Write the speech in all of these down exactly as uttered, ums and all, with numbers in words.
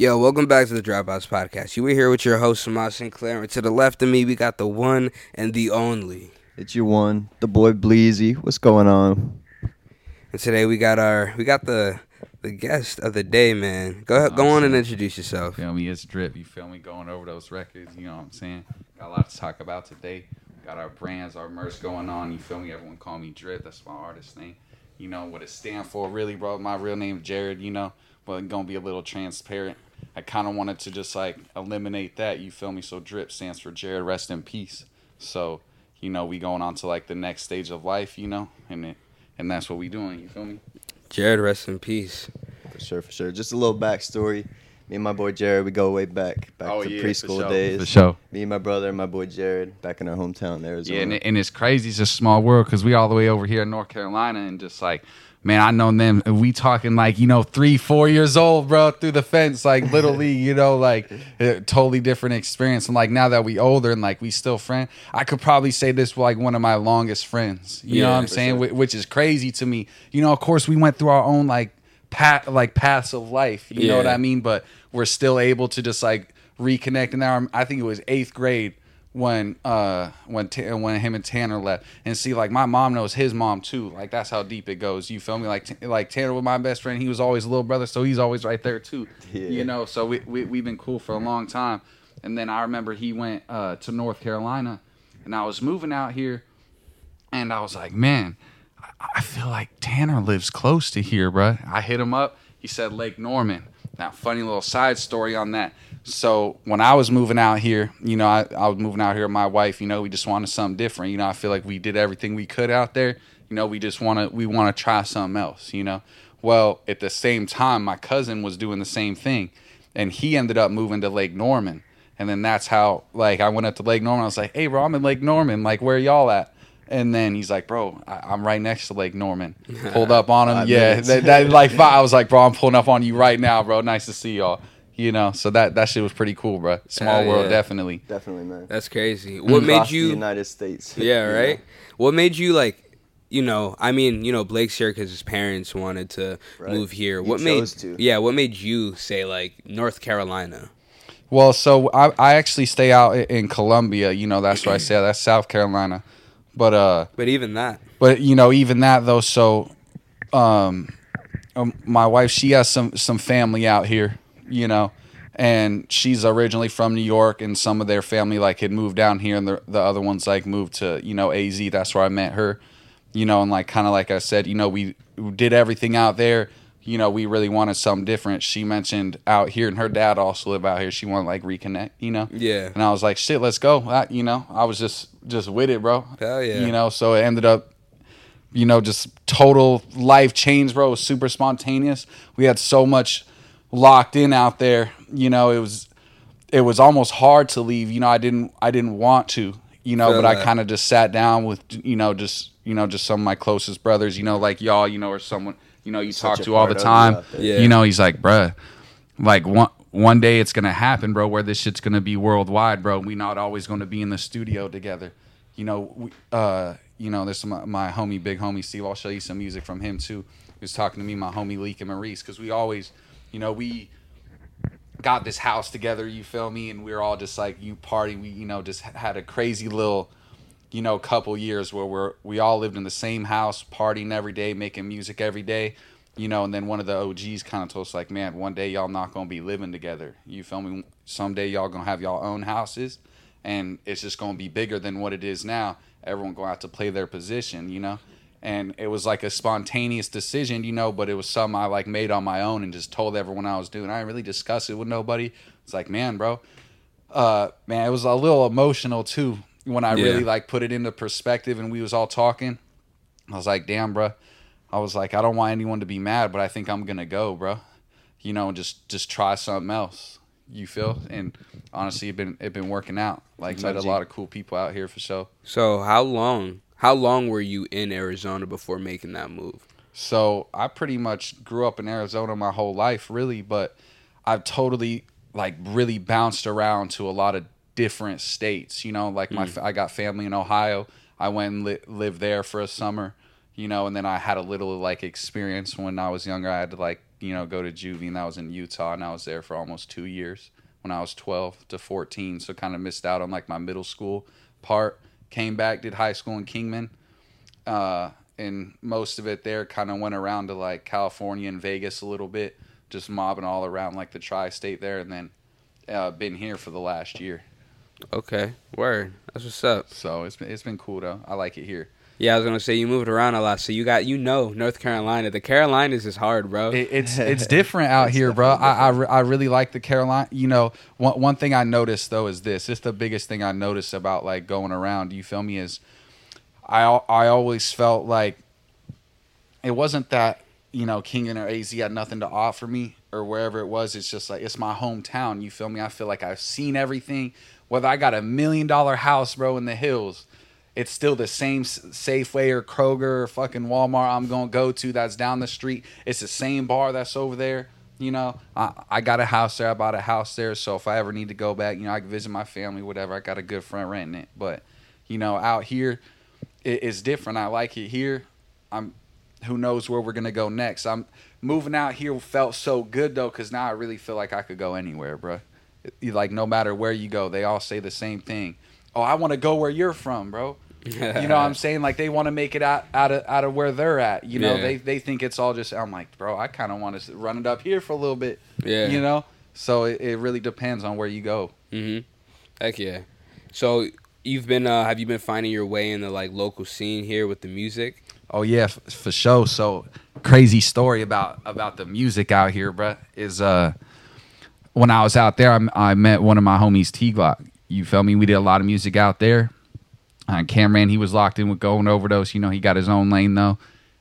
Yo, welcome back to the Dropouts Podcast. You were here with your host, semaj Sinclair, and to the left of me, we got the one and the only. It's your one, the boy Bleezy. What's going on? And today we got our, we got the the guest of the day, man. Go ahead, go on and introduce yourself. You feel me? It's Drip. You feel me? Going over those records. You know what I'm saying? Got a lot to talk about today. We got our brands, our merch going on. You feel me? Everyone call me Drip. That's my artist name. You know what it stands for, really, bro. My real name, Jared. You know, but I'm gonna be a little transparent. I kind of wanted to just, like, eliminate that, you feel me? So DRIP stands for Jared, rest in peace. So, you know, we going on to, like, the next stage of life, you know? And it, and that's what we doing, you feel me? Jared, rest in peace. For sure, for sure. Just a little backstory. Me and my boy Jared, we go way back, back oh, to yeah, preschool for days. For sure. Me and my brother and my boy Jared, back in our hometown, Arizona. Yeah, and, it, and it's crazy. It's a small world because we all the way over here in North Carolina and just, like, man, I known them. We talking like, you know, three, four years old, bro, through the fence, like little league, you know, like totally different experience. And like now that we older and like we still friend, I could probably say this was like one of my longest friends. You yeah, know what I'm saying? Sure. Which is crazy to me. You know, of course, we went through our own like path, like paths of life. You yeah. know what I mean? But we're still able to just like reconnect. And now I think it was eighth grade when uh when t- when him and Tanner left. And see, like, my mom knows his mom too, like that's how deep it goes, you feel me? Like t- like Tanner was my best friend. He was always a little brother, so he's always right there too. Yeah. You know, so we, we we've been cool for a long time. And then I remember he went uh to North Carolina and I was moving out here and I was like, man, I, I feel like Tanner lives close to here, bro. I hit him up. He said Lake Norman. Now, funny little side story on that. So when I was moving out here, you know, I, I was moving out here with my wife, you know, we just wanted something different. You know, I feel like we did everything we could out there. You know, we just want to we want to try something else, you know. Well, at the same time, my cousin was doing the same thing and he ended up moving to Lake Norman. And then that's how, like, I went up to Lake Norman. I was like, hey, bro, I'm in Lake Norman. Like, where y'all at? And then he's like, bro, I, I'm right next to Lake Norman. Pulled up on him. I yeah. That, that, like, I was like, bro, I'm pulling up on you right now, bro. Nice to see y'all. You know, so that, that shit was pretty cool, bro. Small yeah, world, yeah. definitely. Definitely, man. That's crazy. What made you... the United States. Yeah, right? Yeah. What made you, like, you know, I mean, you know, Blake's here because his parents wanted to right. move here. What he made, chose to. Yeah, what made you say, like, North Carolina? Well, so I, I actually stay out in Columbia. You know, that's where I stay. That's South Carolina. But uh, but even that, but you know, even that though. So, um, um, my wife, she has some some family out here, you know, and she's originally from New York, and some of their family like had moved down here, and the the other ones like moved to, you know, A Z. That's where I met her, you know, and like kind of like I said, you know, we did everything out there. You know, we really wanted something different. She mentioned out here, and her dad also lived out here. She wanted, like, reconnect, you know? Yeah. And I was like, shit, let's go. I, you know, I was just, just with it, bro. Hell yeah. You know, so it ended up, you know, just total life change, bro. It was super spontaneous. We had so much locked in out there. You know, it was it was almost hard to leave. You know, I didn't I didn't want to, you know, Feel but that. I kind of just sat down with, you know, just, you know, just some of my closest brothers, you know, like y'all, you know, or someone... You know, you Such talk to all the time. Yeah. You know, he's like, bruh, like one one day it's going to happen, bro, where this shit's going to be worldwide, bro. We not always going to be in the studio together. You know, we, uh, you know, there's my, my homie, big homie, Steve. I'll show you some music from him, too. He was talking to me, my homie, Leek and Maurice, because we always, you know, we got this house together, you feel me? And we were all just like, you party. We, you know, just had a crazy little... you know, couple years where we're, we all lived in the same house, partying every day, making music every day, you know, and then one of the O Gs kind of told us, like, man, one day y'all not going to be living together. You feel me? Someday y'all going to have y'all own houses, and it's just going to be bigger than what it is now. Everyone going to have to play their position, you know? And it was like a spontaneous decision, you know, but it was something I, like, made on my own and just told everyone I was doing. I didn't really discuss it with nobody. It's like, man, bro, uh, man, it was a little emotional, too. When I yeah. really, like, put it into perspective and we was all talking, I was like, damn, bro. I was like, I don't want anyone to be mad, but I think I'm going to go, bro. You know, and just, just try something else. You feel? And honestly, it been it been working out. Like, met a lot of cool people out here for sure. So how long, how long were you in Arizona before making that move? So I pretty much grew up in Arizona my whole life, really. But I've totally, like, really bounced around to a lot of different states, you know, like my mm. I got family in Ohio. I went and li- lived there for a summer, you know, and then I had a little like experience when I was younger. I had to like you know, go to juvie, and I was in Utah, and I was there for almost two years when I was twelve to fourteen, so kind of missed out on, like, my middle school part. Came back, did high school in Kingman, uh, and most of it there kind of went around to, like, California and Vegas a little bit, just mobbing all around, like, the tri-state there, and then uh, been here for the last year. Okay, word. That's what's up. So it's been, it's been cool, though. I like it here. Yeah, I was gonna say you moved around a lot, so you got you know North Carolina. The Carolinas is hard, bro. It, it's it's different out it's here, bro. I, I, re- I really like the Carolina. You know, one one thing I noticed though is this. It's the biggest thing I noticed about like going around. Do you feel me? Is I I always felt like it wasn't that you know Kingman or A Z had nothing to offer me or wherever it was. It's just like it's my hometown. You feel me? I feel like I've seen everything. Whether I got a million dollar house, bro, in the hills. It's still the same Safeway or Kroger or fucking Walmart I'm going to go to that's down the street. It's the same bar that's over there. You know, I, I got a house there. I bought a house there. So if I ever need to go back, you know, I can visit my family, whatever. I got a good friend renting it. But, you know, out here, it, it's different. I like it here. I'm, who knows where we're going to go next. I'm moving out here felt so good, though, because now I really feel like I could go anywhere, bro. Like, no matter where you go, they all say the same thing. Oh, I want to go where you're from, bro. Yeah. You know what I'm saying? Like, they want to make it out, out of out of where they're at. You know, yeah. they they think it's all just, I'm like, bro, I kind of want to run it up here for a little bit. Yeah. You know? So it, it really depends on where you go. Mm-hmm. Heck yeah. So you've been, uh, have you been finding your way in the, like, local scene here with the music? Oh, yeah, f- for sure. So crazy story about, about the music out here, bro, is uh, when I was out there, I, I met one of my homies, T Glock. You feel me? We did a lot of music out there. Uh, Cameron, he was locked in with Going Overdose. You know, he got his own lane, though.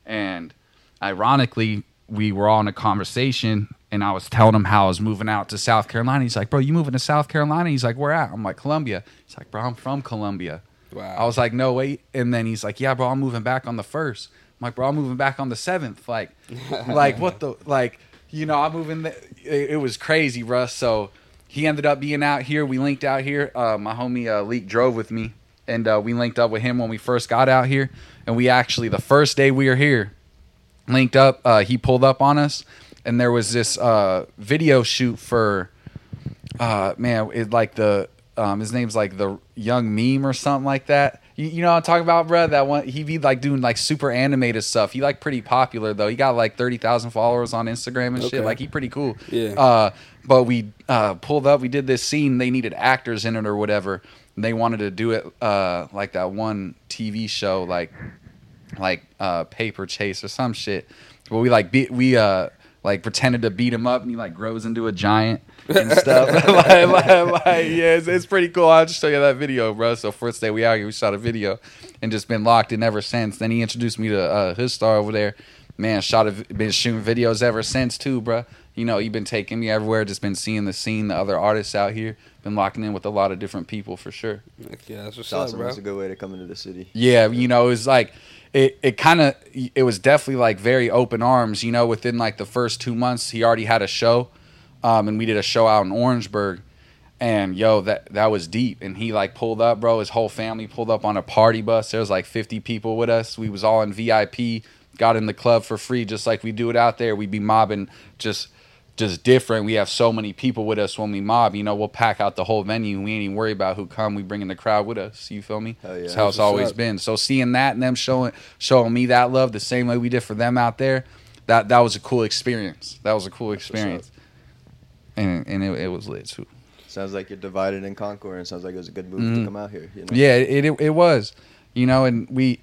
And ironically, we were all in a conversation, and I was telling him how I was moving out to South Carolina. He's like, bro, you moving to South Carolina? He's like, where at? I'm like, Columbia. He's like, bro, I'm from Columbia. Wow. I was like, no, wait. And then he's like, yeah, bro, I'm moving back on the first. I'm like, bro, I'm moving back on the seventh. Like, like what the, like, you know, I'm moving. The, it, it was crazy, bro. So he ended up being out here. We linked out here. Uh, my homie uh, Leek drove with me. And uh, we linked up with him when we first got out here. And we actually, the first day we were here, linked up. Uh, he pulled up on us. And there was this uh, video shoot for, uh, man, it like the, um, his name's like the Young Meme or something like that. You, you know what I'm talking about, bro? That one, he be like doing like super animated stuff. He like pretty popular though. He got like thirty thousand followers on Instagram and okay. Shit. Like he pretty cool. Yeah. Uh, but we uh, pulled up. We did this scene. They needed actors in it or whatever. They wanted to do it uh, like that one T V show, like like uh, Paper Chase or some shit. But we like be- we uh, like pretended to beat him up, and he like grows into a giant and stuff. like, like, like, yeah, it's, it's pretty cool. I'll just show you that video, bro. So first day we out here, we shot a video, and just been locked in ever since. Then he introduced me to uh, his star over there. Man, shot a, been shooting videos ever since too, bro. You know, he's been taking me everywhere. Just been seeing the scene, the other artists out here. Been locking in with a lot of different people for sure. Yeah, that's what's awesome, up, bro. It's a good way to come into the city. Yeah, you know, it was like, it, it kind of, it was definitely like very open arms. You know, within like the first two months, he already had a show, um, and we did a show out in Orangeburg. And yo, that that was deep. And he like pulled up, bro. His whole family pulled up on a party bus. There was like fifty people with us. We was all in V I P. Got in the club for free, just like we do it out there. We be mobbing just just different. We have so many people with us when we mob. You know, we'll pack out the whole venue. We ain't even worry about who come. We bring in the crowd with us. You feel me? Hell yeah. That's how it's always been. So seeing that and them showing showing me that love the same way we did for them out there, that that was a cool experience. That was a cool experience. And and it, it was lit too. Sounds like you're divided in Concord. And sounds like it was a good move mm-hmm. to come out here. You know? Yeah, it, it it was. You know, and we...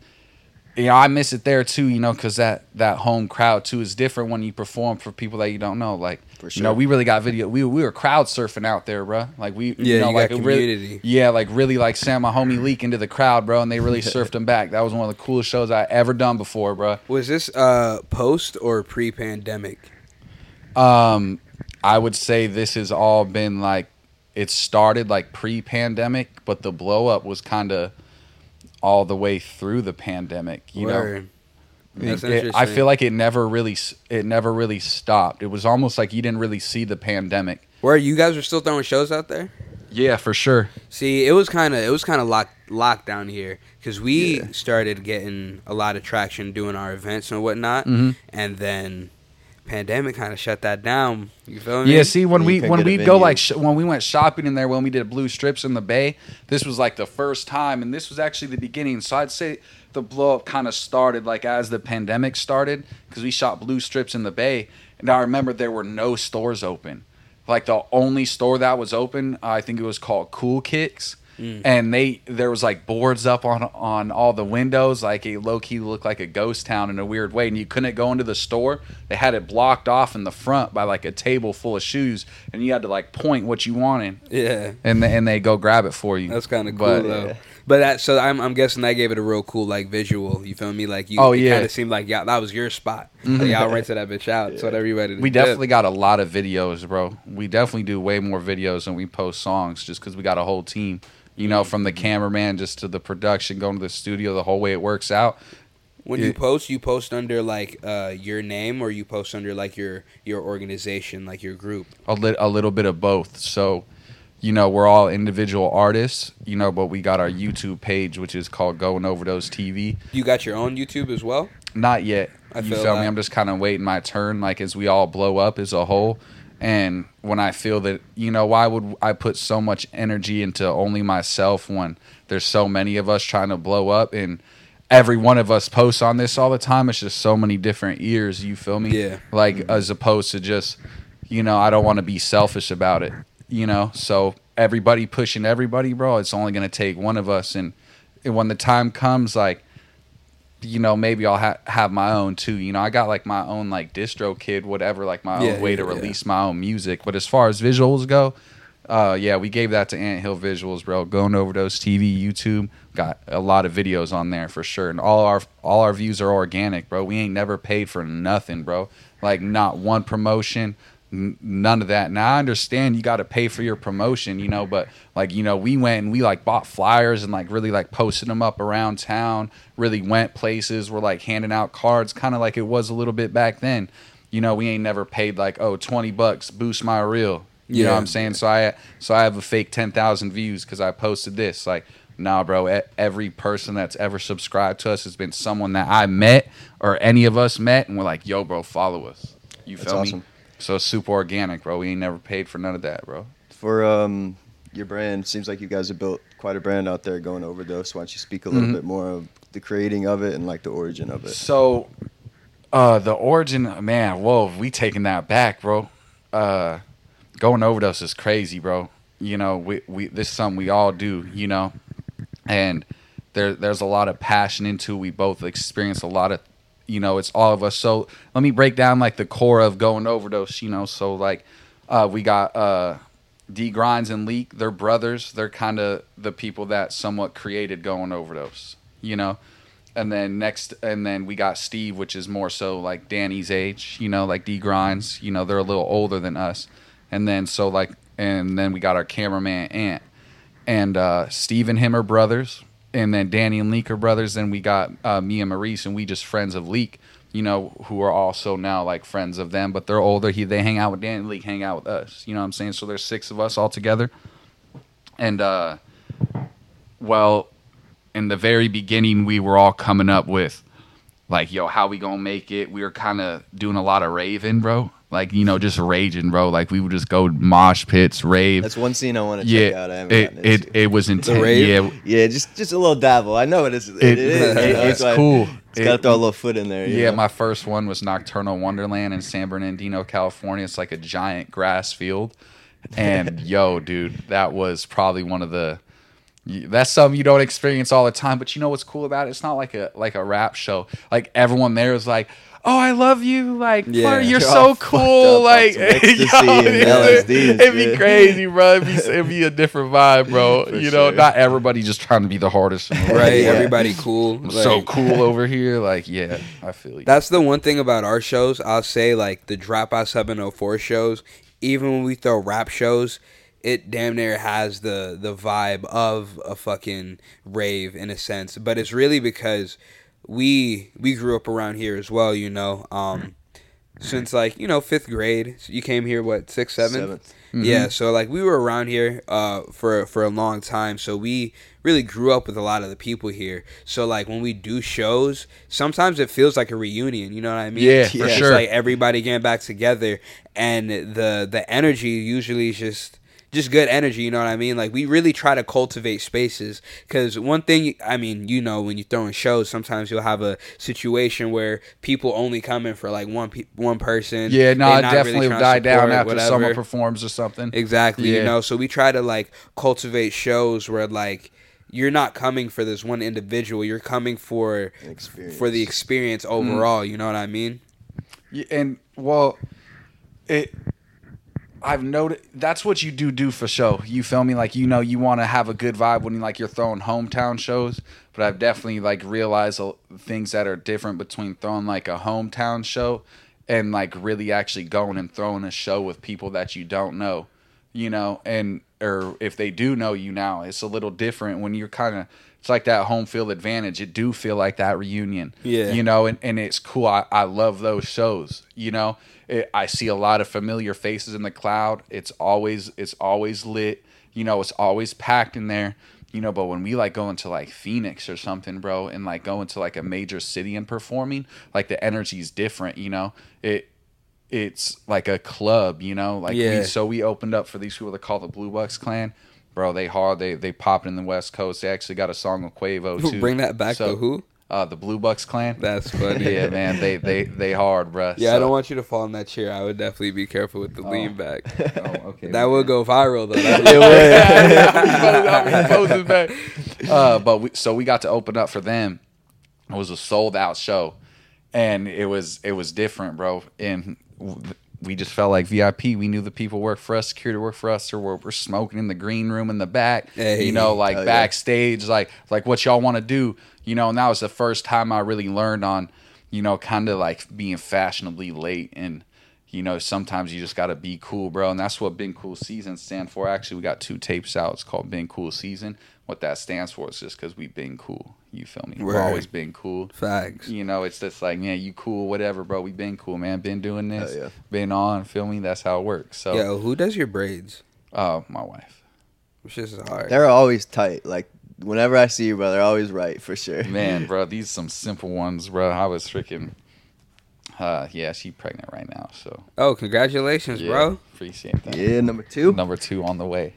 You know, I miss it there, too, you know, because that, that home crowd, too, is different when you perform for people that you don't know. Like, for sure. You know, we really got video. We we were crowd surfing out there, bro. Like, we, yeah, you know, you like, community. Really, yeah, like, really, like, sent my homie Leek into the crowd, bro, and they really surfed him back. That was one of the coolest shows I ever done before, bro. Was this uh, post or pre-pandemic? Um, I would say this has all been, like, it started, like, pre-pandemic, but the blow-up was kind of... all the way through the pandemic, you Word. know, it, it, I feel like it never really, it never really stopped. It was almost like you didn't really see the pandemic. Where you guys were still throwing shows out there? Yeah, for sure. See, it was kind of, it was kind of locked, locked down here because we yeah. started getting a lot of traction doing our events and whatnot. Mm-hmm. And then pandemic kind of shut that down. You feel me? Yeah. See, when we when we go like sh- when we went shopping in there, when we did Blue Strips in the Bay, this was like the first time, and this was actually the beginning. So I'd say the blow up kind of started like as the pandemic started, because we shot Blue Strips in the Bay, and I remember there were no stores open. Like the only store that was open, I think it was called Cool Kicks. Mm. And they there was like boards up on on all the windows, like it low key looked like a ghost town in a weird way, and you couldn't go into the store. They had it blocked off in the front by like a table full of shoes, and you had to like point what you wanted. Yeah, and they, and they go grab it for you. That's kind of cool, but, though. Yeah. But that so I'm I'm guessing that gave it a real cool like visual. You feel me? Like you, oh, yeah. It kind of seemed like y'all, that was your spot. Mm-hmm. Like, y'all rented that bitch out. Yeah. So whatever you ready to do. We definitely got a lot of videos, bro. We definitely do way more videos than we post songs, just because we got a whole team. You know, from the cameraman just to the production, going to the studio, the whole way it works out. When it, you post, you post under, like, uh, your name, or you post under, like, your, your organization, like your group? A, li- a little bit of both. So, you know, we're all individual artists, you know, but we got our YouTube page, which is called Going Overdose T V. You got your own YouTube as well? Not yet. I you feel, feel me? I'm just kind of waiting my turn, like, as we all blow up as a whole. And when I feel that, you know, why would I put so much energy into only myself when there's so many of us trying to blow up, and every one of us posts on this all the time? It's just so many different ears, you feel me? Yeah. Like, mm-hmm. as opposed to just, you know, I don't want to be selfish about it, you know? So everybody pushing everybody, bro, it's only going to take one of us. And when the time comes, like, you know, maybe I'll ha- have my own too. You know, I got like my own like distro kid, whatever, like my yeah, own way yeah, to release yeah. my own music. But as far as visuals go, uh, yeah, we gave that to Ant Hill Visuals, bro. Going Overdose T V, YouTube, got a lot of videos on there for sure. And all our all our views are organic, bro. We ain't never paid for nothing, bro. Like not one promotion, n- none of that. Now I understand you got to pay for your promotion, you know, but like, you know, we went and we like bought flyers and like really like posted them up around town. Really went places, we're like handing out cards, kind of like it was a little bit back then. You know, we ain't never paid like, oh, twenty bucks, boost my reel. You yeah. know what I'm saying? So I so I have a fake ten thousand views because I posted this. Like, nah, bro, every person that's ever subscribed to us has been someone that I met or any of us met, and we're like, yo, bro, follow us. You feel that's awesome. Me? So it's super organic, bro. We ain't never paid for none of that, bro. For um your brand, seems like you guys have built quite a brand out there, Going Overdose. Why don't you speak a little mm-hmm. bit more of the creating of it and like the origin of it? So uh the origin, man, whoa, we taking that back, bro. uh Going Overdose is crazy, bro. You know, we we this is something we all do, you know, and there there's a lot of passion into it. We both experience a lot of, you know, it's all of us. So let me break down like the core of Going Overdose, you know. So like uh we got uh D Grinds and Leek. They're brothers. They're kind of the people that somewhat created Going Overdose, you know. And then next, and then we got Steve, which is more so like Danny's age, you know, like D Grinds, you know, they're a little older than us. And then so like, and then we got our cameraman Ant, and uh, Steve and him are brothers, and then Danny and Leek are brothers. Then we got uh, me and Maurice, and we just friends of Leek, you know, who are also now like friends of them, but they're older. He they hang out with Dan and Leek, hang out with us. You know what I'm saying? So there's six of us all together. And uh, well, in the very beginning, we were all coming up with like, yo, how we gonna make it? We were kind of doing a lot of raving, bro. Like, you know, just raging, bro. Like, we would just go mosh pits, rave. That's one scene I want to yeah, check out. I haven't it, it, it was intense. Yeah, yeah, just just a little dabble. I know it is. It, it is. It, it's so cool. I, it's it, got to throw a little foot in there. Yeah, know? My first one was Nocturnal Wonderland in San Bernardino, California. It's like a giant grass field. And, yo, dude, that was probably one of the... That's something you don't experience all the time. But you know what's cool about it? It's not like a like a rap show. Like, everyone there is like... oh, I love you, like, yeah, you're, you're so cool, like, yo, it'd, it'd be crazy, bro, it'd be, it'd be a different vibe, bro, you know, sure. Not everybody just trying to be the hardest, right, yeah. Everybody cool, like, so cool over here, like, yeah, I feel you. That's the one thing about our shows, I'll say, like, the Dropouts seven oh four shows, even when we throw rap shows, it damn near has the, the vibe of a fucking rave, in a sense, but it's really because... We we grew up around here as well, you know. Um, since, like, you know, fifth grade. You came here, what, sixth, seventh? Seventh. Mm-hmm. Yeah, so, like, we were around here uh, for, for a long time, so we really grew up with a lot of the people here. So, like, when we do shows, sometimes it feels like a reunion, you know what I mean? Yeah, for yeah. sure. It's like everybody getting back together, and the the energy usually is just... just good energy, you know what I mean? Like, we really try to cultivate spaces, because one thing, I mean, you know, when you throw in shows, sometimes you'll have a situation where people only come in for like one pe- one person. Yeah, no, it definitely really die down after whatever. Someone performs or something. Exactly, yeah. You know, so we try to like cultivate shows where like you're not coming for this one individual, you're coming for experience. for the experience overall, mm. you know what I mean? Yeah, and well, it... I've noticed that's what you do do for show. You feel me? Like, you know, you want to have a good vibe when you, like, you're throwing hometown shows. But I've definitely like realized things that are different between throwing like a hometown show and like really actually going and throwing a show with people that you don't know, you know, and or if they do know you now, it's a little different when you're kind of. It's like that home field advantage. It do feel like that reunion, yeah. You know, and, and it's cool. I, I love those shows. You know, it, I see a lot of familiar faces in the crowd. It's always it's always lit. You know, it's always packed in there. You know, but when we like go into like Phoenix or something, bro, and like go into like a major city and performing, like the energy's different. You know, it it's like a club. You know, like yeah. we, so we opened up for these people that call the BlueBucks Clan. Bro, they hard. They they popped in the West Coast. They actually got a song with Quavo too. Bring that back so, to who? Uh, the BlueBucks Clan. That's funny. Yeah, man. They they they hard, bro. Yeah, so. I don't want you to fall in that chair. I would definitely be careful with the oh. lean back. Oh, okay. That would go viral though. It would. Uh, but we, so we got to open up for them. It was a sold out show, and it was it was different, bro. And. We just felt like V I P. We knew the people worked for us, security worked for us, or we're, we're smoking in the green room in the back, hey, you know, like oh, backstage, yeah. like like what y'all want to do, you know. And that was the first time I really learned on, you know, kind of like being fashionably late. And, you know, sometimes you just got to be cool, bro. And that's what Been Cool Season stands for. Actually, we got two tapes out. It's called Been Cool Season. What that stands for is just because we've been cool. You feel me? Right. We've always been cool. Facts. You know, it's just like, yeah, you cool, whatever, bro. We've been cool, man. Been doing this. Yeah. Been on, feel me? That's how it works. So, yeah, who does your braids? Uh, my wife. Which is hard. They're always tight. Like, whenever I see you, bro, they're always right, for sure. Man, bro, these some simple ones, bro. I was freaking... Uh, yeah, she's pregnant right now, so... Oh, congratulations, yeah, bro. Appreciate that. Yeah, number two? Number two on the way.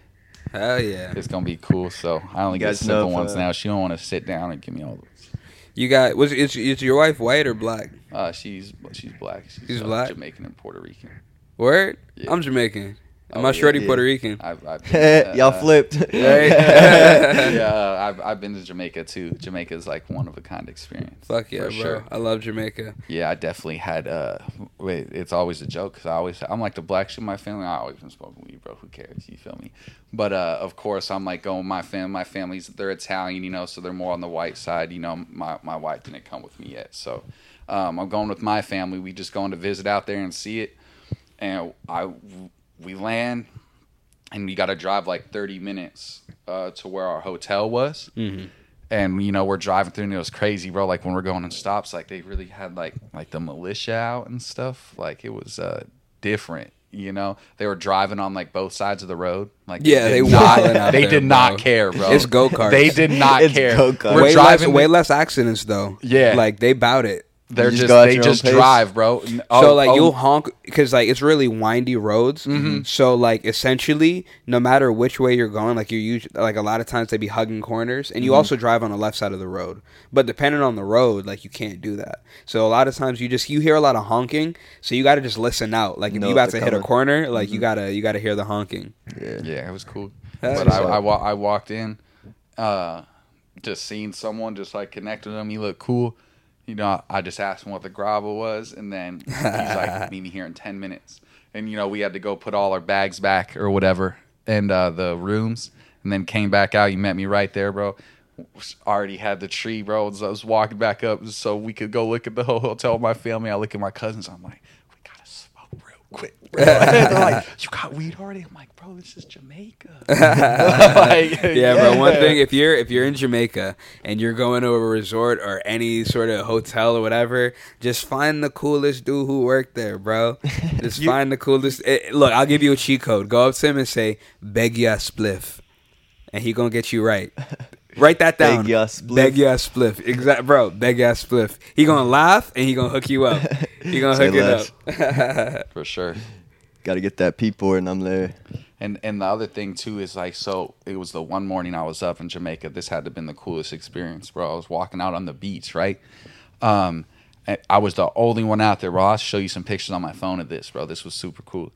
Hell yeah. It's gonna be cool. So I only get simple ones now. She don't want to sit down and give me all those. You got was is, is your wife white or black? Uh, she's she's black. She's, she's uh, black. Jamaican and Puerto Rican. Word? Yeah. I'm Jamaican. Oh, my yeah, shorty yeah. Puerto Rican. I've, I've been, uh, y'all flipped. Yeah, yeah I've, I've been to Jamaica too. Jamaica's like one of a kind experience. Fuck yeah, bro. Sure. I love Jamaica. Yeah, I definitely had. Uh, wait, it's always a joke because I always I'm like the black shit in my family. I always been smoking weed, bro. Who cares? You feel me? But uh, of course, I'm like going. My family, my family's they're Italian, you know, so they're more on the white side. You know, my my wife didn't come with me yet, so um, I'm going with my family. We just going to visit out there and see it, and I. We land, and we got to drive like thirty minutes uh, to where our hotel was. Mm-hmm. And, you know, we're driving through, and it was crazy, bro. Like, when we're going in stops, like, they really had, like, like the militia out and stuff. Like, it was uh, different, you know? They were driving on, like, both sides of the road. Like, yeah, they, they were. Not, they there, did bro. Not care, bro. It's go-karts. They did not it's care. Go-karts. We're way, driving less, way less accidents, though. Yeah. Like, they bout it. They're just, just they just pace. drive, bro. Oh, so like oh. you'll honk because like it's really windy roads. Mm-hmm. So like essentially, no matter which way you're going, like you're usually like a lot of times they be hugging corners, and you mm-hmm. also drive on the left side of the road. But depending on the road, like you can't do that. So a lot of times you just you hear a lot of honking, so you got to just listen out. Like if no, you about to coming. hit a corner, like mm-hmm. you gotta you gotta hear the honking. Yeah, yeah, it was cool. That's but I, I, I walked in, uh, just seen someone, just like connected them. He looked cool. You know, I just asked him what the grava was, and then he's like, meet me here in ten minutes. And, you know, we had to go put all our bags back or whatever and uh, the rooms, and then came back out. You met me right there, bro. Already had the tree, bro. So I was walking back up so we could go look at the whole hotel with my family. I look at my cousins. I'm like, we got to smoke real quit, bro. They're like, you got weed already? I'm like, bro, this is Jamaica. Like, yeah, yeah, bro. One thing, if you're if you're in Jamaica and you're going to a resort or any sort of hotel or whatever, just find the coolest dude who worked there, bro. Just you, find the coolest. It, look, I'll give you a cheat code. Go up to him and say, "Beg ya spliff," and he gonna get you right. Write that down. Beg ya spliff. Beg ya spliff. Exact, bro. Beg ya spliff. He gonna laugh and he gonna hook you up. He gonna hook less. it up. For sure. Got to get that peepboard and I'm there. And and the other thing too is like, so it was the one morning I was up in Jamaica. This had to have been the coolest experience, bro. I was walking out on the beach, right? Um, I was the only one out there, bro. I'll show you some pictures on my phone of this, bro. This was super cool.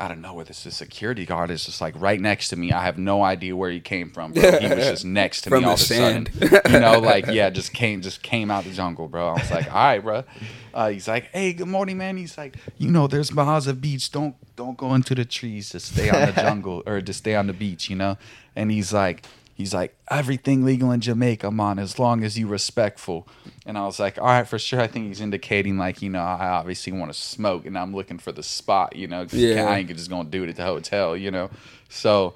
I don't know where this is. Security guard is just like right next to me. I have no idea where he came from, bro. He was just next to me all of a sudden. You know, like, yeah, just came just came out the jungle, bro. I was like, all right, bro. Uh, he's like, hey, good morning, man. He's like, you know, there's Mahaza Beach. Don't don't go into the trees. Just stay on the jungle or just stay on the beach, you know? And he's like, he's like, everything legal in Jamaica, man, as long as you respectful. And I was like, all right, for sure. I think he's indicating, like, you know, I obviously want to smoke, and I'm looking for the spot, you know, because yeah. I ain't just going to do it at the hotel, you know. So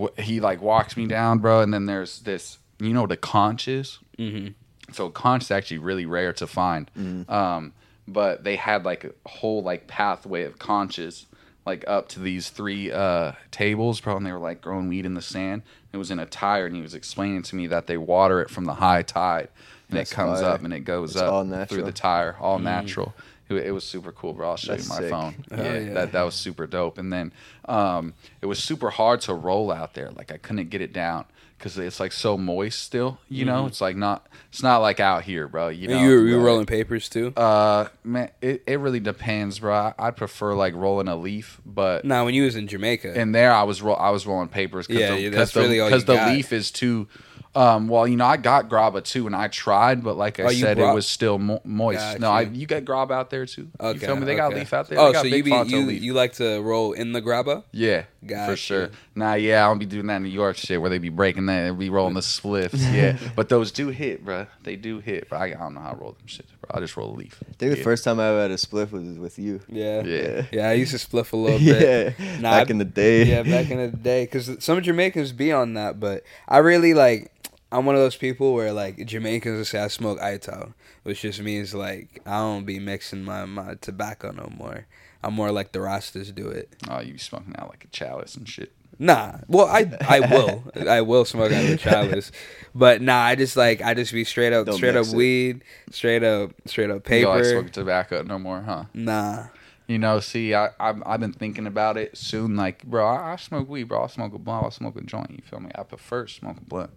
wh- he, like, walks me down, bro, and then there's this, you know, the conch is? Mm-hmm. So conch is actually really rare to find. Mm-hmm. Um, but they had, like, a whole, like, pathway of conches, like, up to these three uh, tables, bro, and they were, like, growing weed in the sand. It was in a tire, and he was explaining to me that they water it from the high tide, and that's it comes fire. Up and it goes it's up through the tire, all mm. natural. It, it was super cool, bro. I'll show that's you my sick. Phone. Yeah, yeah, yeah, that that was super dope. And then um, it was super hard to roll out there. Like I couldn't get it down because it's like so moist still. You mm-hmm. know, it's like not. It's not like out here, bro. You know, you were, you were rolling papers too. Uh, man, it, it really depends, bro. I, I'd prefer like rolling a leaf, but now nah, when you was in Jamaica, and there I was ro- I was rolling papers. Cause yeah, the, that's cause really because the, all you got. Leaf is too. Um, well, you know, I got graba too, and I tried, but like I oh, said, brought... it was still mo- moist. Gotcha. No, I, you got graba out there too. Okay, you feel me? They okay. got leaf out there. Oh, got so big you, be, you, leaf. You like to roll in the graba? Yeah, gotcha. For sure. Nah, yeah, I don't be doing that in New York shit where they be breaking that and be rolling the spliffs. Yeah, but those do hit, bro. They do hit, bro. I, I don't know how I roll them shit, bro. I just roll a leaf. I think yeah. the first time I ever had a spliff was with you. Yeah, yeah, yeah. I used to spliff a little bit. Yeah, nah, back I, in the day. Yeah, back in the day, because some Jamaicans be on that, but I really like. I'm one of those people where, like, Jamaicans will say I smoke ital, which just means, like, I don't be mixing my, my tobacco no more. I'm more like the Rastas do it. Oh, you smoking out like a chalice and shit. Nah. Well, I I will. I will smoke out of a chalice. But, nah, I just, like, I just be straight up, don't straight up it. Weed, straight up, straight up paper. You don't like smoking tobacco no more, huh? Nah. You know, see, I, I've I've been thinking about it soon. Like, bro, I, I smoke weed, bro. I smoke a blunt. I smoke a joint. You feel me? I prefer smoking blunt.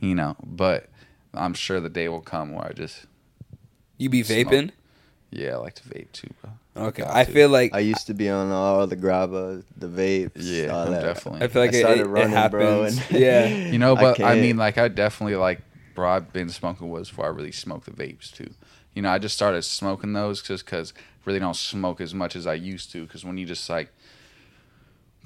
You know, but I'm sure the day will come where I just... You be vaping? Smoke. Yeah, I like to vape too, bro. Okay, I, I feel like... I used to be on all the grabba, the vapes, yeah, all that. Definitely. I feel like I started it, running, it happens. Bro. And yeah. You know, but I, I mean, like, I definitely, like, bro, I've been smoking woods before I really smoked the vapes too. You know, I just started smoking those just because I really don't smoke as much as I used to because when you just, like...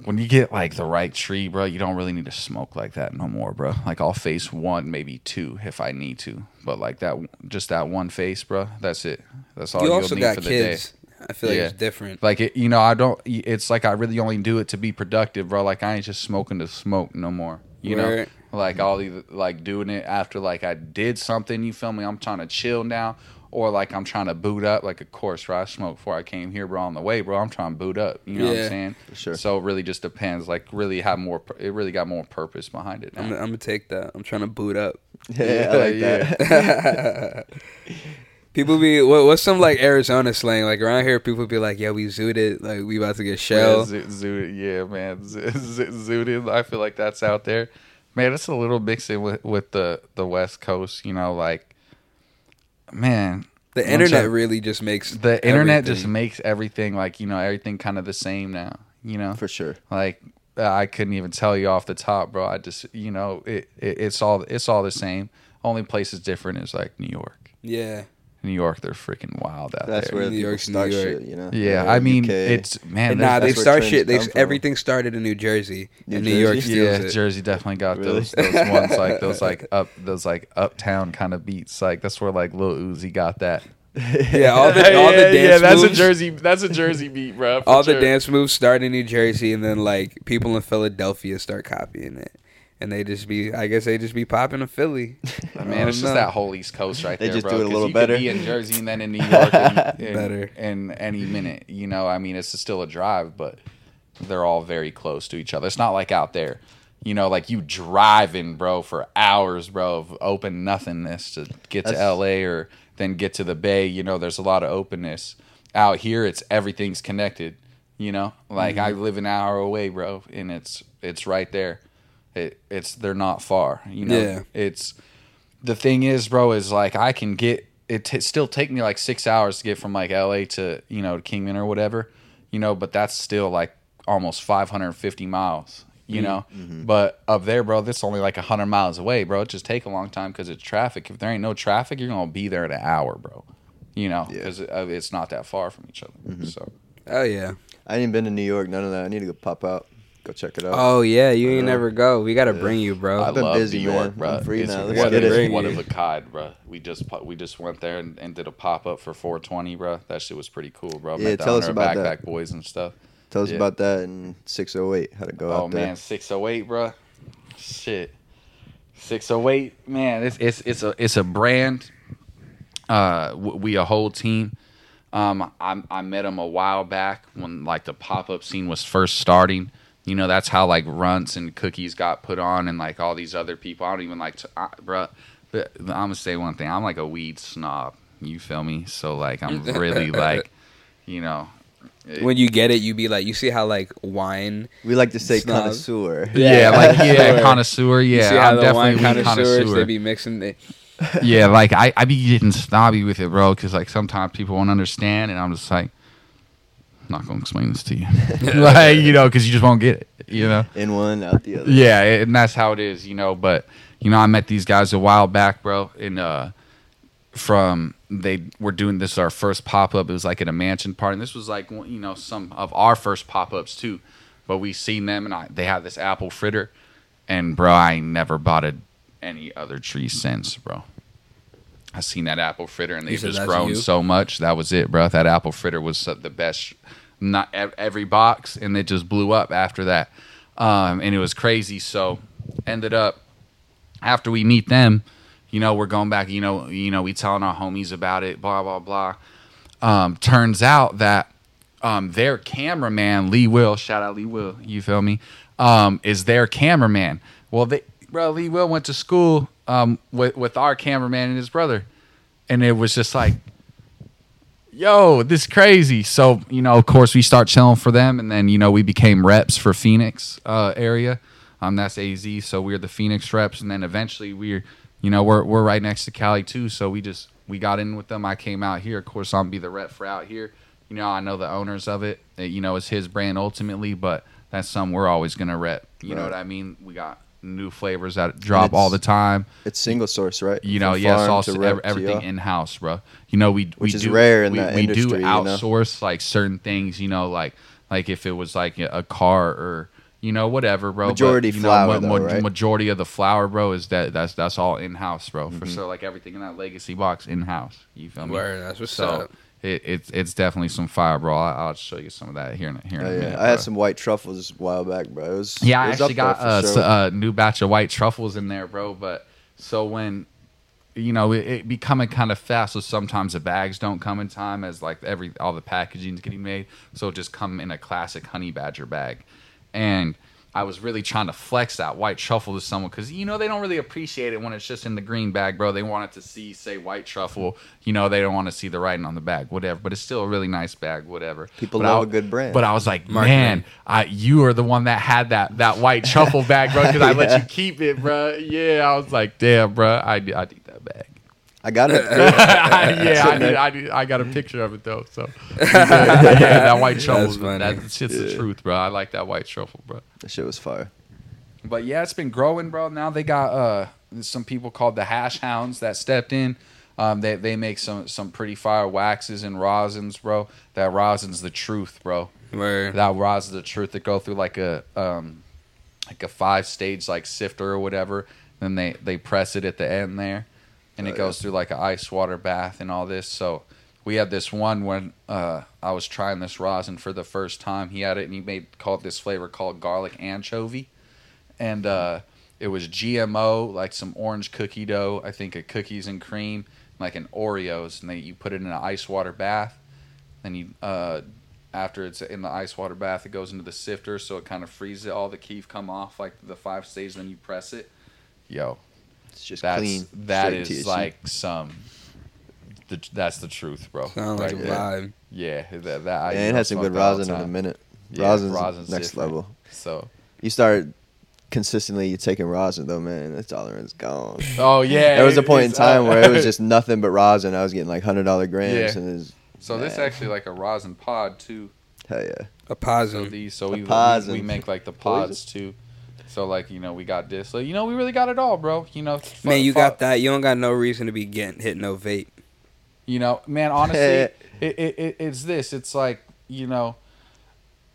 When you get, like, the right tree, bro, you don't really need to smoke like that no more, bro. Like, I'll face one, maybe two if I need to. But, like, that, just that one face, bro, that's it. That's all you also you'll need for the kids. Day. I feel yeah. like it's different. Like, it, you know, I don't – it's like I really only do it to be productive, bro. Like, I ain't just smoking to smoke no more, you right. know? Like, I'll either, like, doing it after, like, I did something, you feel me? I'm trying to chill now. Or, like, I'm trying to boot up. Like, of course, bro, I smoked before I came here, bro. On the way, bro, I'm trying to boot up. You know yeah, what I'm saying? For sure. So, it really just depends. Like, really have more... It really got more purpose behind it now. I'm, I'm going to take that. I'm trying to boot up. Yeah, I like that. Yeah. People be... What, what's some, like, Arizona slang? Like, around here, people be like, yeah, we zooted. Like, we about to get shelled. Yeah, zooted. Yeah, man. Zooted. I feel like that's out there. Man, it's a little mixing with, with the, the West Coast, you know, like... Man, the internet I, really just makes the everything. Internet just makes everything like you know everything kind of the same now. You know, for sure. Like I couldn't even tell you off the top, bro. I just you know it, it it's all it's all the same. Only place is different is like New York. Yeah, New York, they're freaking wild out that's there. That's where New York starts shit. You know. Yeah, yeah I mean U K. It's man. Nah, they start shit. They everything started in New Jersey. New and Jersey? New York steals yeah, it. Jersey definitely got really? those those ones like those like up those like uptown kind of beats. Like that's where like Lil Uzi got that. Yeah, all the, all yeah, the dance yeah, that's moves. A Jersey, that's a Jersey beat, bro. All sure. the dance moves start in New Jersey, and then like people in Philadelphia start copying it, and they just be, I guess they just be popping in Philly. I mean, I it's know. just that whole East Coast right they there, bro. They just do it a little you better. Could be in Jersey and then in New York, and, and, better in any minute. You know, I mean, it's still a drive, but they're all very close to each other. It's not like out there. You know, like you driving, bro, for hours, bro, of open nothingness to get That's, to L A or then get to the Bay. You know, there's a lot of openness. Out here, it's everything's connected, you know? Like, mm-hmm. I live an hour away, bro, and it's it's right there. It it's They're not far, you know? Yeah. It's The thing is, bro, is like I can get... It t- still take me like six hours to get from like L A to, you know, Kingman or whatever, you know? But that's still like almost five hundred fifty miles, you know, mm-hmm. But up there, bro, that's only like one hundred miles away, bro. It just take a long time because it's traffic. If there ain't no traffic, you're going to be there in an hour, bro. You know, because yeah. it's not that far from each other. Mm-hmm. So, oh, yeah. I ain't been to New York, none of that. I need to go pop out, go check it out. Oh, yeah. You ain't never go. We got to yeah. bring you, bro. I I've been love busy, New York, man. Bro. I'm free it's now. Let's what, get it. It's one of a kind, bro. We just we just went there and, and did a pop up for four twenty, bro. That shit was pretty cool, bro. Yeah, Met tell us about backpack that. Backpack boys and stuff. Tell us yeah. about that in six oh eight, how to go oh, out there. Oh, man, six oh eight, bro. Shit. six oh eight, man, it's it's it's a it's a brand. Uh, we a whole team. Um, I, I met him a while back when, like, the pop-up scene was first starting. You know, that's how, like, Runts and Cookies got put on and, like, all these other people. I don't even like to – bro, but I'm going to say one thing. I'm, like, a weed snob. You feel me? So, like, I'm really, like, you know – when you get it, you be like, you see how like wine. We like to say snob. Connoisseur. Yeah, yeah, like yeah, connoisseur. Yeah, you see how I'm the definitely wine connoisseurs. They be mixing. They... yeah, like I, I be getting snobby with it, bro, because like sometimes people won't understand, and I'm just like, I'm not gonna explain this to you, like you know, because you just won't get it, you know. In one, out the other. Yeah, and that's how it is, you know. But you know, I met these guys a while back, bro, and uh, from. They were doing this our first pop-up. It was like at a mansion party, and this was like, you know, some of our first pop-ups too, but we seen them and I, they had this apple fritter, and bro, I ain't never bought a, any other tree since, bro. I seen that apple fritter and they've just grown you? so much. That was it, bro. That apple fritter was the best, not every box, and it just blew up after that, um and it was crazy. So ended up after we meet them, you know, we're going back, you know, you know, we telling our homies about it, blah, blah, blah. Um, turns out that um, their cameraman, Lee Will, shout out Lee Will, you feel me, um, is their cameraman. Well, they, bro, Lee Will went to school um, with, with our cameraman and his brother. And it was just like, yo, this crazy. So, you know, of course, we start chilling for them. And then, you know, we became reps for Phoenix uh, area. Um, that's A Z. So we're the Phoenix reps. And then eventually we're... You know, we're we're right next to Cali too, so we just we got in with them. I came out here, of course. I'm be the rep for out here. You know, I know the owners of it. it you know, it's his brand ultimately, but that's something we're always gonna rep. You right. know what I mean? We got new flavors that drop all the time. It's single source, right? You know, yes, also ev- everything in house, bro. You know, we which we is do, rare in we, that we industry, do outsource you know? like certain things. You know, like like if it was like a car or. You know, whatever, bro. Majority but, flour, know, ma- though, right? Majority of the flour, bro, is that that's that's all in house, bro. Mm-hmm. For so like everything in that legacy box in house. You feel me? Word, that's what's so up. It, it's it's definitely some fire, bro. I'll, I'll show you some of that here in here. In oh, a yeah, minute, I had some white truffles a while back, bro. It was, yeah, it was I actually got a sure. uh, new batch of white truffles in there, bro. But so when you know it, it be coming kind of fast, so sometimes the bags don't come in time as like every all the packaging's getting made. So it just come in a classic honey badger bag. And I was really trying to flex that white truffle to someone because, you know, they don't really appreciate it when it's just in the green bag, bro. They want it to see, say, white truffle. You know, they don't want to see the writing on the bag, whatever. But it's still a really nice bag, whatever. People but know I, a good brand. But I was like, Mark man, I, you are the one that had that that white truffle bag, bro, because I yeah. let you keep it, bro. Yeah, I was like, damn, bro, I, I need that bag. I got it. yeah, I, did, I, did, I got a picture of it, though. So yeah, that white truffle. That shit's yeah. the truth, bro. I like that white truffle, bro. That shit was fire. But, yeah, it's been growing, bro. Now they got uh, some people called the Hash Hounds that stepped in. Um, they, they make some, some pretty fire waxes and rosins, bro. That rosin's the truth, bro. Where? That rosin's the truth. They go through, like, a um, like a five-stage, like, sifter or whatever. Then they, they press it at the end there. And it goes through like an ice water bath and all this. So we had this one when uh, I was trying this rosin for the first time. He had it, and he made called this flavor called garlic anchovy, and uh, it was G M O, like some orange cookie dough, I think, a cookies and cream, like an Oreos, and they, you put it in an ice water bath, and you uh, after it's in the ice water bath, it goes into the sifter, so it kind of freezes it. All the keef come off, like the five stages, then you press it. Yo, it's just that's, clean. That straight is T H C. Like some. The, that's the truth, bro. Sound like right? a vibe. Yeah, yeah that, that I, yeah, it has some good rosin in a minute. Yeah, rosin's, rosin's next different. Level. So you start consistently taking rosin though, man. That tolerance gone. Oh yeah, there was a point in time uh, where it was just nothing but rosin. I was getting like hundred dollar grams, yeah. and it was, so man. This is actually like a rosin pod too. Hell yeah, a posin. So these, so we, we we make like the pods too. So, like, you know, we got this. So, you know, we really got it all, bro. You know, fuck, man, you fuck. got that. You don't got no reason to be getting hit no vape. You know, man, honestly, it, it, it it's this. It's like, you know,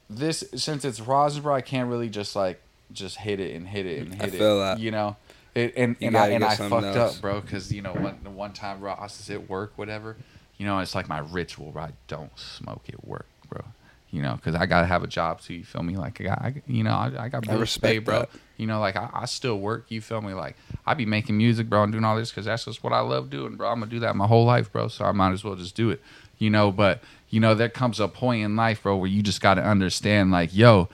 this, since it's rosin, bro, I can't really just, like, just hit it and hit it and hit I feel it. That. You know, it, and, you and I, and I fucked else. up, bro, because, you know, one, one time, bro, I was at work, whatever. You know, it's like my ritual, bro. I don't smoke at work, bro. You know, because I got to have a job, too. You feel me? Like, I got, I, you know, I, I got I respect, bro. That. You know, like, I, I still work. You feel me? Like, I be making music, bro, and doing all this because that's just what I love doing, bro. I'm going to do that my whole life, bro. So I might as well just do it, you know. But, you know, there comes a point in life, bro, where you just got to understand, like, yo,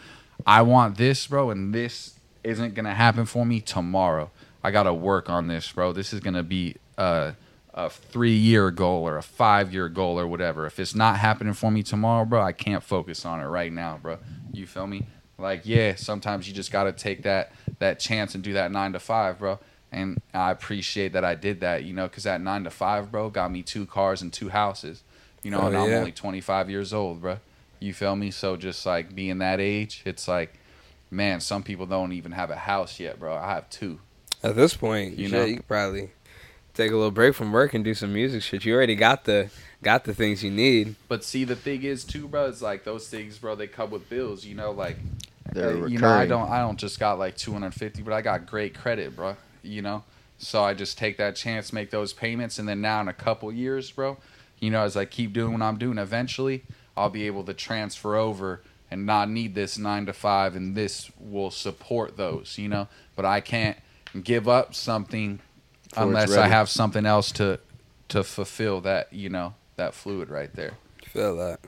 I want this, bro, and this isn't going to happen for me tomorrow. I got to work on this, bro. This is going to be uh a three-year goal or a five-year goal or whatever. If it's not happening for me tomorrow, bro, I can't focus on it right now, bro. You feel me? Like, yeah, sometimes you just got to take that that chance and do that nine to five, bro. And I appreciate that I did that, you know, because that nine to five, bro, got me two cars and two houses. You know, oh, and I'm yeah. only twenty-five years old, bro. You feel me? So just, like, being that age, it's like, man, some people don't even have a house yet, bro. I have two. At this point, you know, you could probably take a little break from work and do some music shit. You already got the got the things you need. But see, the thing is too, bro, it's like those things, bro, they come with bills, you know, like they're recurring. You know, I don't I don't just got like two hundred fifty, but I got great credit, bro, you know? So I just take that chance, make those payments, and then now in a couple years, bro, you know, as I keep doing what I'm doing, eventually I'll be able to transfer over and not need this nine to five, and this will support those, you know? But I can't give up something before unless I have something else to to fulfill that, you know, that fluid right there. Feel that.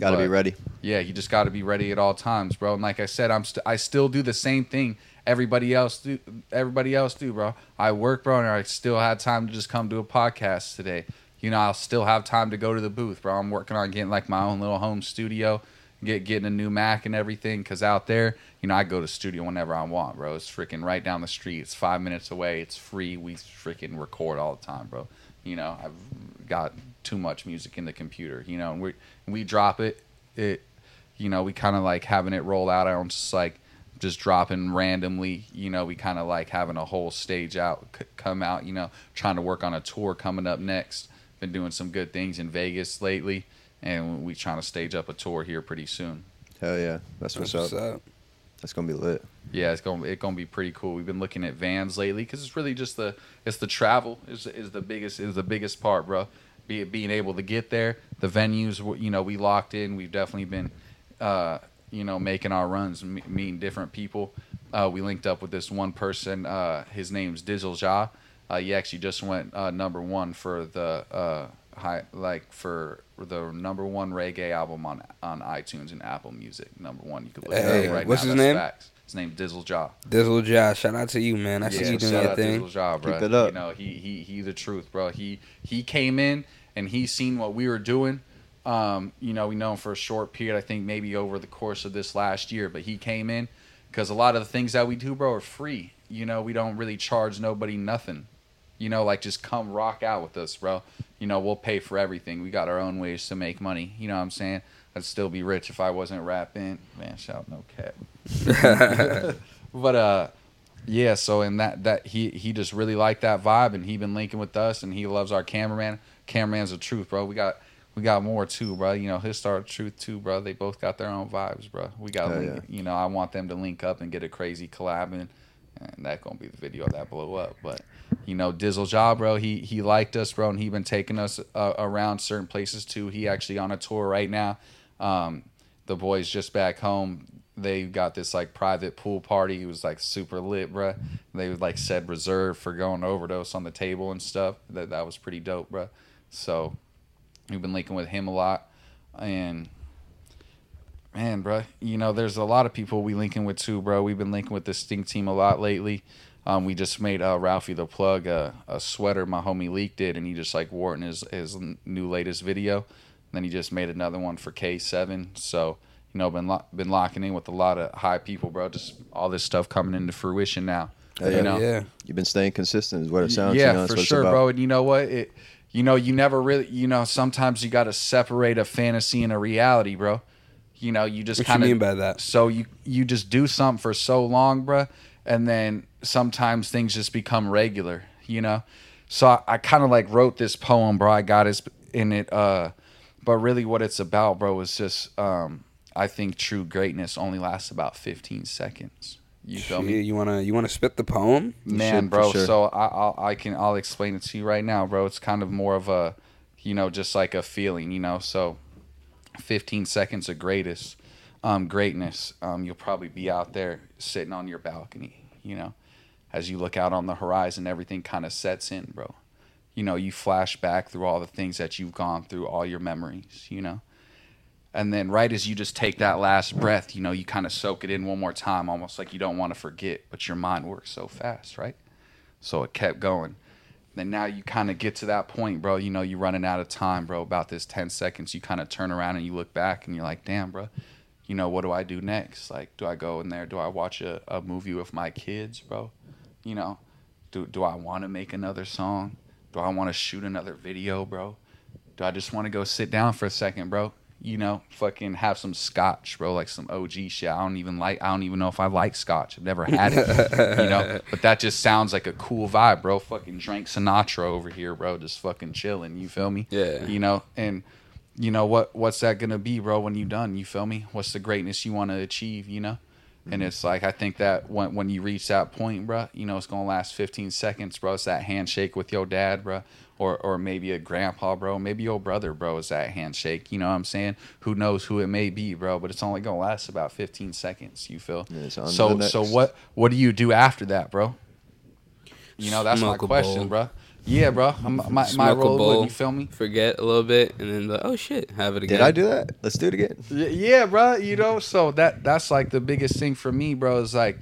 Got to be ready. Yeah, you just got to be ready at all times, bro. And like I said, I'm st- I still do the same thing everybody else do. Everybody else do, bro. I work, bro, and I still had time to just come do a podcast today. You know, I'll still have time to go to the booth, bro. I'm working on getting like my own little home studio, get getting a new Mac and everything, because out there, you know, I go to studio whenever I want, bro. It's freaking right down the street. It's five minutes away. It's free. We freaking record all the time, bro. You know, I've got too much music in the computer, you know, and we we drop it. It, you know, we kind of like having it roll out. I don't just like just dropping randomly. You know, we kind of like having a whole stage out, c- come out, you know, trying to work on a tour coming up next. Been doing some good things in Vegas lately. And we trying to stage up a tour here pretty soon. Hell yeah, that's what's, what's up. up. That's gonna be lit. Yeah, it's gonna it's gonna be pretty cool. We've been looking at vans lately because it's really just the it's the travel is is the biggest is the biggest part, bro. Be, being able to get there, the venues, you know, we locked in. We've definitely been, uh, you know, making our runs, m- meeting different people. Uh, we linked up with this one person. Uh, his name's Dizzle Jha. Uh, he actually just went uh, number one for the. Uh, High, like for the number one reggae album on on iTunes and Apple Music, number one. You could listen hey, to it right what's now. What's his That's name? Facts. His name is Dizzle Jha. Dizzle Jha, shout out to you, man. I yeah, see you doing your thing. Dizzle Jha, bro. Keep it up. You know, he he he the truth, bro. He he came in and he seen what we were doing. Um, you know, we know him for a short period. I think maybe over the course of this last year, but he came in because a lot of the things that we do, bro, are free. You know, we don't really charge nobody nothing. You know, like, just come rock out with us, bro. You know, we'll pay for everything. We got our own ways to make money. You know what I'm saying? I'd still be rich if I wasn't rapping. Man, shout no cap. But, uh, yeah, so and that, that he, he just really liked that vibe, and he been linking with us, and he loves our cameraman. Cameraman's the truth, bro. We got we got more, too, bro. You know, his star truth, too, bro. They both got their own vibes, bro. We got, oh, yeah. You know, I want them to link up and get a crazy collab and and that gonna be the video that blew up. But you know, Dizzle Jha, bro, he he liked us, bro, and he been taking us uh, around certain places too. He actually on a tour right now. Um, the boys just back home. They got this like private pool party. It was like super lit, bro. They like said reserved for Going Overdose on the table and stuff. That that was pretty dope, bro. So we've been linking with him a lot, and man, bro, you know, there's a lot of people we linking with too, bro. We've been linking with the Stink Team a lot lately. Um, we just made uh, Ralphie the Plug uh, a sweater my homie Leek did, and he just like wore it in his, his new latest video. And then he just made another one for K seven. So, you know, been lo- been locking in with a lot of high people, bro. Just all this stuff coming into fruition now. Oh, yeah, you know? Yeah. You've been staying consistent is what it sounds. Yeah, you know, for sure, bro. And you know what? It, you know, you never really, you know, sometimes you got to separate a fantasy and a reality, bro. You know, you just kind of. What you mean by that? So you you just do something for so long, bro, and then sometimes things just become regular. You know, so I, I kind of like wrote this poem, bro. I got it in it, uh, but really, what it's about, bro, is just um, I think true greatness only lasts about fifteen seconds. You feel me? You wanna you wanna spit the poem, man, should, bro? Sure. So I I'll, I can I'll explain it to you right now, bro. It's kind of more of a, you know, just like a feeling, you know, so. fifteen seconds of greatest um, greatness. Um, you'll probably be out there sitting on your balcony, you know, as you look out on the horizon, everything kind of sets in, bro. You know, you flash back through all the things that you've gone through, all your memories, you know, and then right as you just take that last breath, you know, you kind of soak it in one more time, almost like you don't want to forget, but your mind works so fast, right? So it kept going. Then now you kind of get to that point, bro. You know, you're running out of time, bro. About this ten seconds, you kind of turn around and you look back and you're like, damn, bro. You know, what do I do next? Like, do I go in there? Do I watch a, a movie with my kids, bro? You know, do do I want to make another song? Do I want to shoot another video, bro? Do I just want to go sit down for a second, bro? You know, fucking have some scotch, bro, like some O G shit. I don't even like, I don't even know if I like scotch. I've never had it, you know, but that just sounds like a cool vibe, bro. Fucking Drink Sinatra over here, bro, just fucking chilling, you feel me? Yeah. You know, and you know, what, what's that going to be, bro, when you done, you feel me? What's the greatness you want to achieve, you know? Mm-hmm. And it's like, I think that when, when you reach that point, bro, you know, it's going to last fifteen seconds, bro. It's that handshake with your dad, bro. Or or maybe a grandpa, bro. Maybe your brother, bro, is that handshake. You know what I'm saying? Who knows who it may be, bro? But it's only going to last about fifteen seconds, you feel? Yeah, so so what, what do you do after that, bro? You know, that's Smoke my question, bowl. Bro. Yeah, bro. I'm, my my role, bowl, you feel me? Forget a little bit, and then like, oh, shit, have it again. Did I do that? Let's do it again. Yeah, bro. You know, so that that's like the biggest thing for me, bro, is like,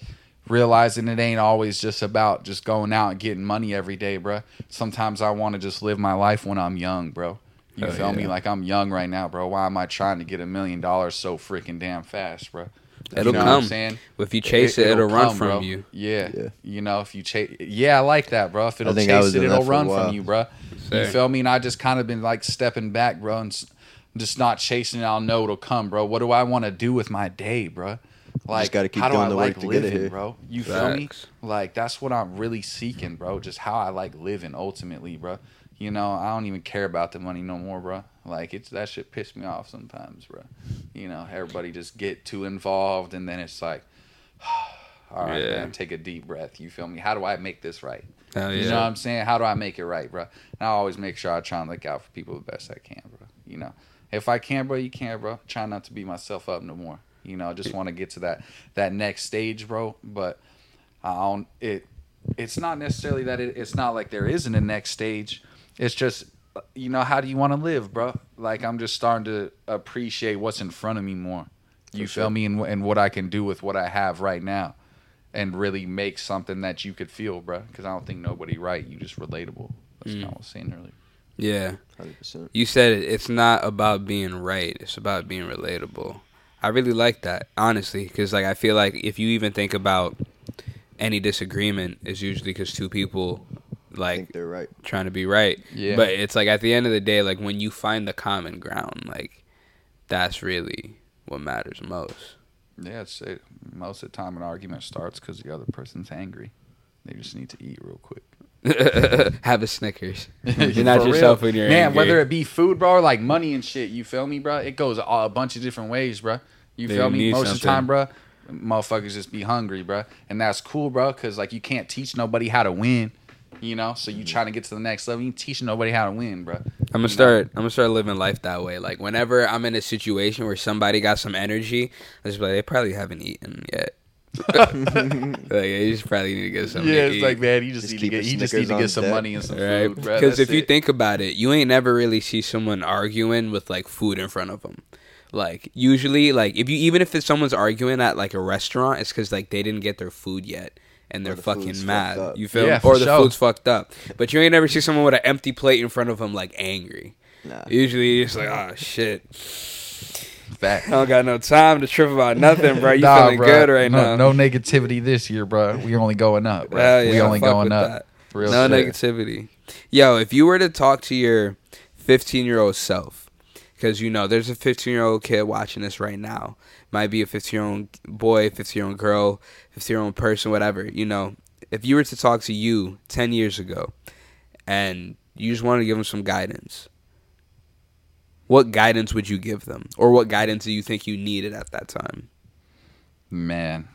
realizing it ain't always just about just going out and getting money every day, bro. Sometimes I want to just live my life when I'm young, bro. You oh, feel yeah. me? Like, I'm young right now, bro. Why am I trying to get a million dollars so freaking damn fast, bro? It'll you know come. What I'm saying? If you chase it, it it'll, it'll run come, from bro. You. Yeah. yeah. You know, if you chase... Yeah, I like that, bro. If it'll chase it, it'll run from you, bro. Same. You feel me? And I just kind of been, like, stepping back, bro, and just not chasing it. I'll know it'll come, bro. What do I want to do with my day, bro? Like, gotta keep how do I the like living, here. Bro? You Facts. Feel me? Like, that's what I'm really seeking, bro. Just how I like living, ultimately, bro. You know, I don't even care about the money no more, bro. Like, it's that shit pissed me off sometimes, bro. You know, everybody just get too involved, and then it's like, all right, yeah. man, take a deep breath. You feel me? How do I make this right? Hell you yeah. know what I'm saying? How do I make it right, bro? And I always make sure I try and look out for people the best I can, bro. You know, if I can, bro, you can, bro. Try not to beat myself up no more. You know, I just want to get to that, that next stage, bro. But I don't, it it's not necessarily that it, it's not like there isn't a next stage. It's just, you know, how do you want to live, bro? Like, I'm just starting to appreciate what's in front of me more. You For feel sure. me? And, and what I can do with what I have right now and really make something that you could feel, bro. Because I don't think nobody right. You just relatable. That's mm. kind of what I was saying earlier. Yeah. one hundred percent. You said it. It's not about being right. It's about being relatable. I really like that, honestly, because like I feel like if you even think about any disagreement, it's usually because two people like think they're right, trying to be right. Yeah. But it's like at the end of the day, like when you find the common ground, like that's really what matters most. Yeah, it's, it, most of the time an argument starts because the other person's angry. They just need to eat real quick. Have a Snickers. You're not yourself real. When you're man. Angry. Whether it be food, bro, or like money and shit. You feel me, bro? It goes a, a bunch of different ways, bro. You they feel me? Most something. Of the time, bro, motherfuckers just be hungry, bro. And that's cool, bro, because, like, you can't teach nobody how to win, you know? So you trying to get to the next level. You ain't teaching nobody how to win, bro. I'm gonna start, I'm gonna start living life that way. Like, whenever I'm in a situation where somebody got some energy, I just be like, they probably haven't eaten yet. Like, you just probably need to get something. Yeah, it's like, man, you just, just need to get, you just need to get some deck. money and some right? food, bro. Because if it. you think about it, you ain't never really see someone arguing with, like, food in front of them. Like, usually, like, if you even if it's someone's arguing at, like, a restaurant, it's because, like, they didn't get their food yet and they're the fucking mad. You feel? Yeah, or the sure. food's fucked up. But you ain't never see someone with an empty plate in front of them, like, angry. Nah. Usually, you're just like, oh shit. Back. I don't got no time to trip about nothing, bro. You nah, feeling bro. good right no, now? No negativity this year, bro. We only going up, bro. Yeah, yeah, we only going up. Real no shit. negativity. Yo, if you were to talk to your fifteen-year-old self, because you know there's a fifteen-year-old kid watching this right now, might be a fifteen-year-old boy, fifteen-year-old girl, fifteen-year-old person, whatever. You know, if you were to talk to you ten years ago, and you just wanted to give them some guidance. What guidance would you give them? Or what guidance do you think you needed at that time? Man.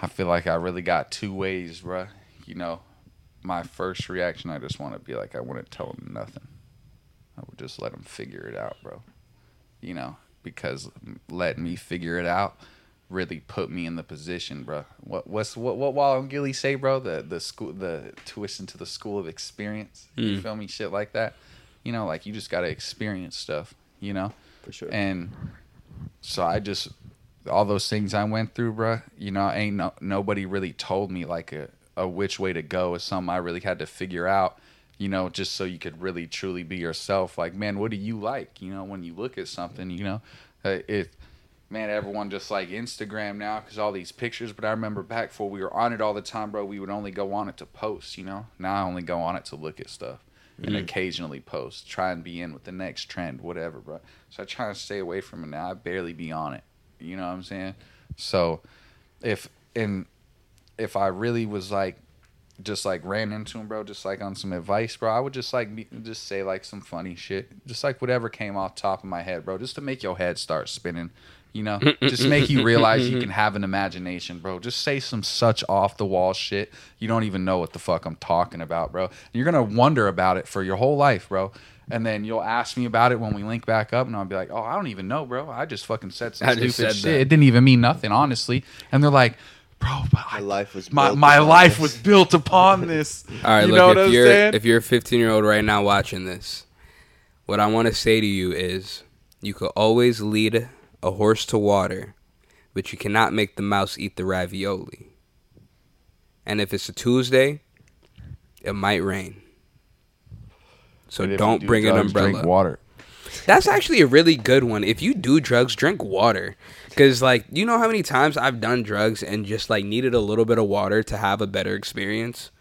I feel like I really got two ways, bro. You know, my first reaction, I just want to be like, I wouldn't tell them nothing. I would just let them figure it out, bro. You know, because letting me figure it out really put me in the position, bro. What what's what what Wall Gilly say, bro? The the school the tuition to the school of experience. Mm. You feel me? Shit like that. You know, like, you just got to experience stuff, you know? For sure. And so I just, all those things I went through, bro, you know, ain't no, nobody really told me, like, a, a which way to go is something I really had to figure out, you know, just so you could really, truly be yourself. Like, man, what do you like, you know, when you look at something, you know? Uh, if, man, everyone just, like, Instagram now because all these pictures. But I remember back before we were on it all the time, bro, we would only go on it to post, you know? Now I only go on it to look at stuff. And mm-hmm. occasionally post, try and be in with the next trend, whatever, bro. So I try to stay away from it now. I barely be on it. You know what I'm saying? So if and if I really was like, just like ran into him, bro, just like on some advice, bro, I would just like be, just say like some funny shit, just like whatever came off top of my head, bro, just to make your head start spinning. You know, just make you realize you can have an imagination, bro. Just say some such off-the-wall shit. You don't even know what the fuck I'm talking about, bro. And you're going to wonder about it for your whole life, bro. And then you'll ask me about it when we link back up, and I'll be like, oh, I don't even know, bro. I just fucking said some I stupid said shit. That. It didn't even mean nothing, honestly. And they're like, bro, my, my life was my, built, my upon life this. was built upon this. All right, you look, know if, what you're, if you're a fifteen-year-old right now watching this, what I want to say to you is you could always lead a horse to water, but you cannot make the mouse eat the ravioli. And if it's a Tuesday, it might rain. So don't do bring drugs, an umbrella. Drink water. That's actually a really good one. If you do drugs, drink water. Because, like, you know how many times I've done drugs and just, like, needed a little bit of water to have a better experience?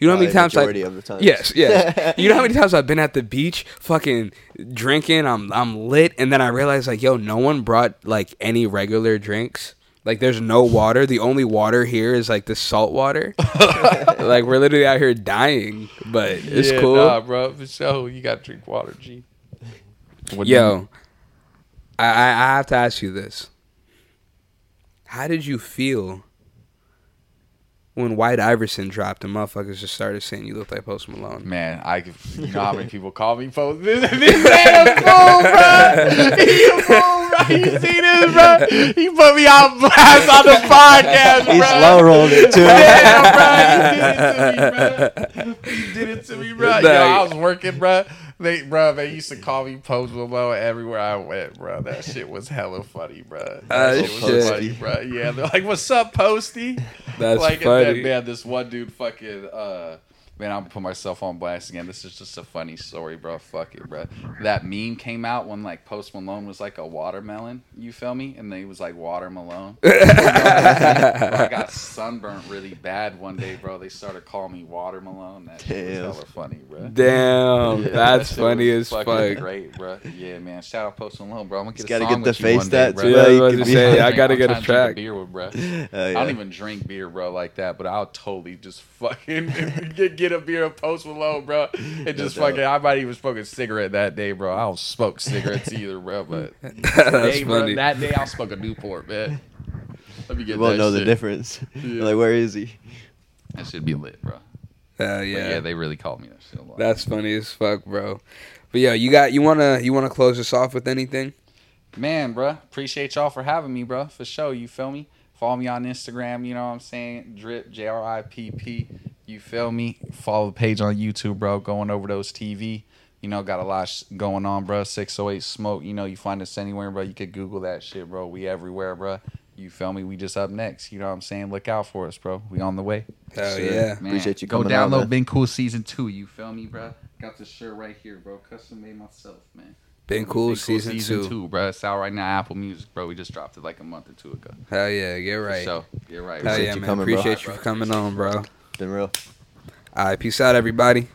You know how many times I've yes, yes. you know how many times I've been at the beach, fucking drinking. I'm I'm lit, and then I realized like, yo, no one brought like any regular drinks. Like, there's no water. The only water here is like the salt water. Like, we're literally out here dying, but it's yeah, cool, nah, bro. For sure, you gotta drink water, G. What yo, I I have to ask you this. How did you feel when White Iverson dropped and motherfuckers just started saying you look like Post Malone? Man, I you know how many people call me Post. This, this man a fool, bro. He a fool, bro. You see this, bro? He put me on blast on the podcast, bro. He slow rolled it too. Yeah, bro. He did it to me, bro. He did it to me, bro. Yo, I was working, bro. They, bro, they used to call me Post Malone everywhere I went, bro. That shit was hella funny, bro. That uh, shit was shit. funny, bro. Yeah, they're like, "What's up, Posty?" That's like, funny. And then, man, this one dude, fucking, uh, man, I'm gonna put myself on blast again. This is just a funny story, bro. Fuck it, bro. That meme came out when like Post Malone was like a watermelon. You feel me? And then he was like Water Malone. You know what I mean? Bro, I got sunburnt really bad one day, bro. They started calling me Water Malone. That shit Damn. was hella funny, bro. Damn, yeah, that's that funny as fuck. Great, bro. Yeah, man. Shout out Post Malone, bro. I'm gonna get you a song get with you one day, bro. Yeah, yeah, I, to say, I gotta I'm get a track. A beer with, bro. Uh, yeah. I don't even drink beer, bro, like that. But I'll totally just fucking get. get a beer of Post Malone, bro. And just no fucking, doubt. I might even smoke a cigarette that day, bro. I don't smoke cigarettes either, bro. But That's day, funny. Bro, that day, I'll smoke a Newport, man. Let me get you won't know shit. The difference. Yeah. Like, where is he? That should be lit, bro. Uh, yeah, but yeah. They really called me that shit a lot. That's funny as fuck, bro. But yeah, you got you wanna you wanna close us off with anything? Man, bro, appreciate y'all for having me, bro. For sure, you feel me? Follow me on Instagram, you know what I'm saying? Drip, J R I P P. You feel me? Follow the page on YouTube, bro. Going Overdose T V. You know, got a lot sh- going on, bro. six oh eight Smoke. You know, you find us anywhere, bro. You could Google that shit, bro. We everywhere, bro. You feel me? We just up next. You know what I'm saying? Look out for us, bro. We on the way. Hell sure. yeah. Man. Appreciate you coming Go download out, Been Cool Season two. You feel me, bro? Got the shirt right here, bro. Custom made myself, man. Been Cool, Been cool season, season two. two, bro. It's out right now. Apple Music, bro. We just dropped it like a month or two ago. Hell yeah. Get right. So, get right. Hell yeah, man. Coming, Appreciate bro. you for coming Appreciate on, bro. Been real. All right. Peace out, everybody.